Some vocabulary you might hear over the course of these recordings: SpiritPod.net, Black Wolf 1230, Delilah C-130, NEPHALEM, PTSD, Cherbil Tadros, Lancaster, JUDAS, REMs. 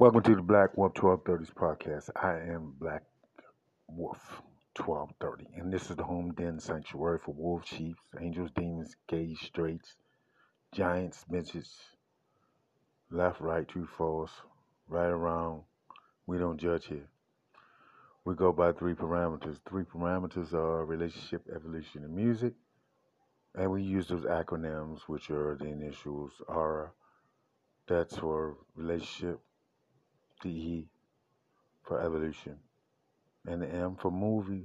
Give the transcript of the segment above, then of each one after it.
Welcome to the Black Wolf 1230s podcast. I am Black Wolf 1230, and this is the home den sanctuary for wolves, sheep, angels, demons, gays, straights, giants, midgets, left, right, true, false, right, around. We don't judge here. We go by three parameters. Three parameters are relationship, evolution, and music. And we use those acronyms, which are the initials R. That's for relationship, the E for evolution, and the M for music,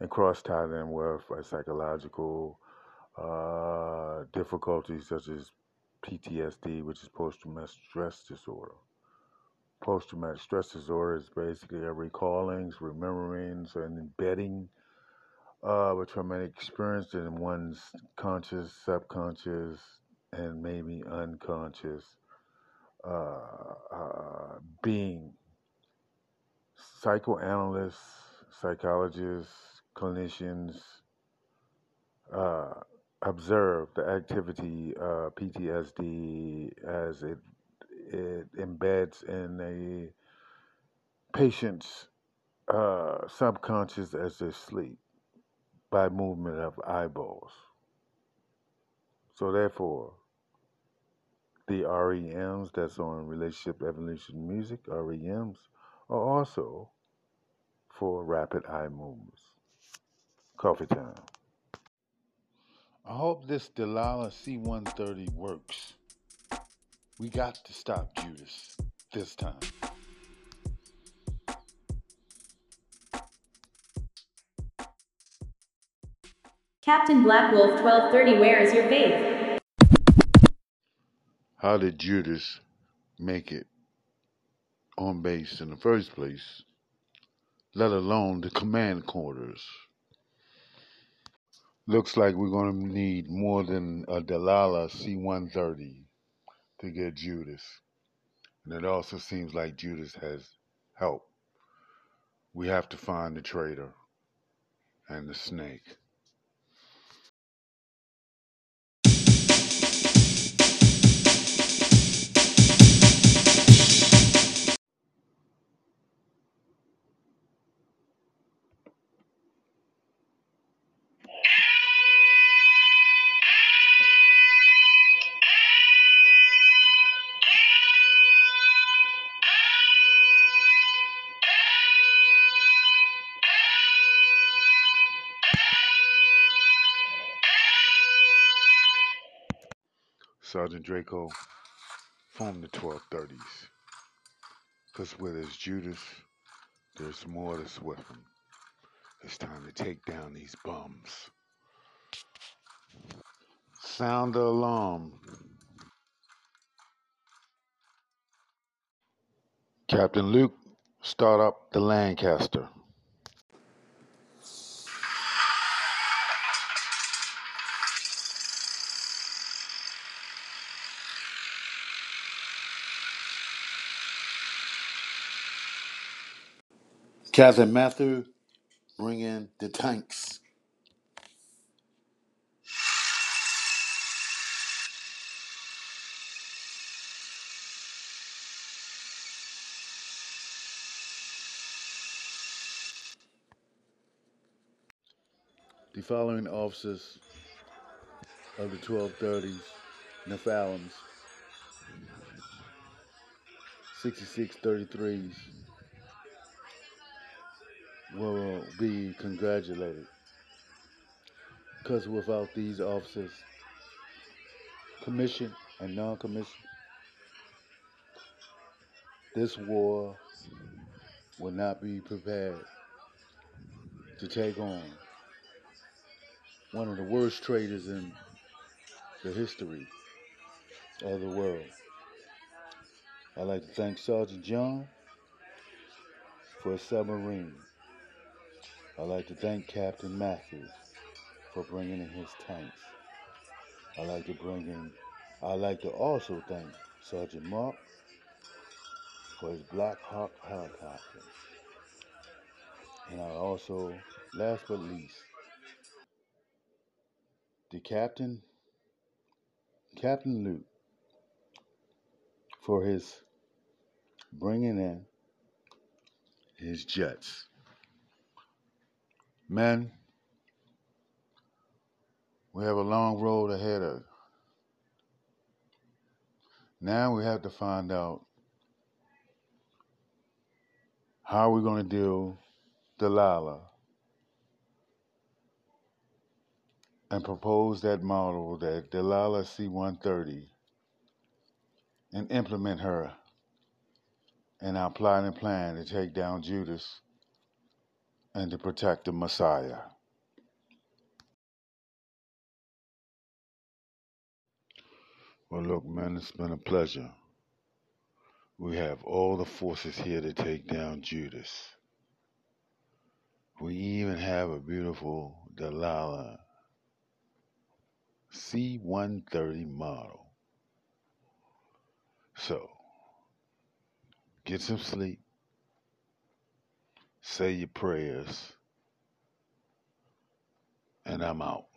and cross-tie them with psychological difficulties such as PTSD, which is post-traumatic stress disorder. Post-traumatic stress disorder is basically a recallings, rememberings, and embedding of a traumatic experience in one's conscious, subconscious, and maybe unconscious being. Psychoanalysts, psychologists, clinicians observe the activity of PTSD as it embeds in a patient's subconscious as they sleep, by movement of eyeballs. So therefore, the REMs that's on relationship, evolution, music, REMs are also for rapid eye movements. Coffee time. I hope this Delilah C-130 works. We got to stop Judas this time. Captain Black Wolf 1230, where is your faith? How did Judas make it on base in the first place, let alone the command quarters? Looks like we're going to need more than a Delilah C-130 to get Judas. And it also seems like Judas has help. We have to find the traitor and the snake. Sergeant Draco from the 1230s, because where there's Judas, there's more to swift him. It's time to take down these bums. Sound the alarm. Captain Luke, start up the Lancaster. Captain Matthew, bring in the tanks. The following officers of the 1230s, NEPHALEMs, 6633s, will be congratulated, because without these officers, commissioned and non-commissioned, this war will not be prepared to take on one of the worst traitors in the history of the world. I'd like to thank Sergeant John for a submarine. I'd like to thank Captain Matthews for bringing in his tanks. I'd like to also thank Sergeant Mark for his Black Hawk helicopter. And I also, last but least, the Captain Luke for his bringing in his jets. Men, we have a long road ahead of us. Now we have to find out how we're going to deal Delilah and propose that model, that Delilah C-130, and implement her in our plot and plan to take down Judas and to protect the Messiah. Well, look, man, it's been a pleasure. We have all the forces here to take down Judas. We even have a beautiful Delilah C-130 model. So, get some sleep, say your prayers, and I'm out.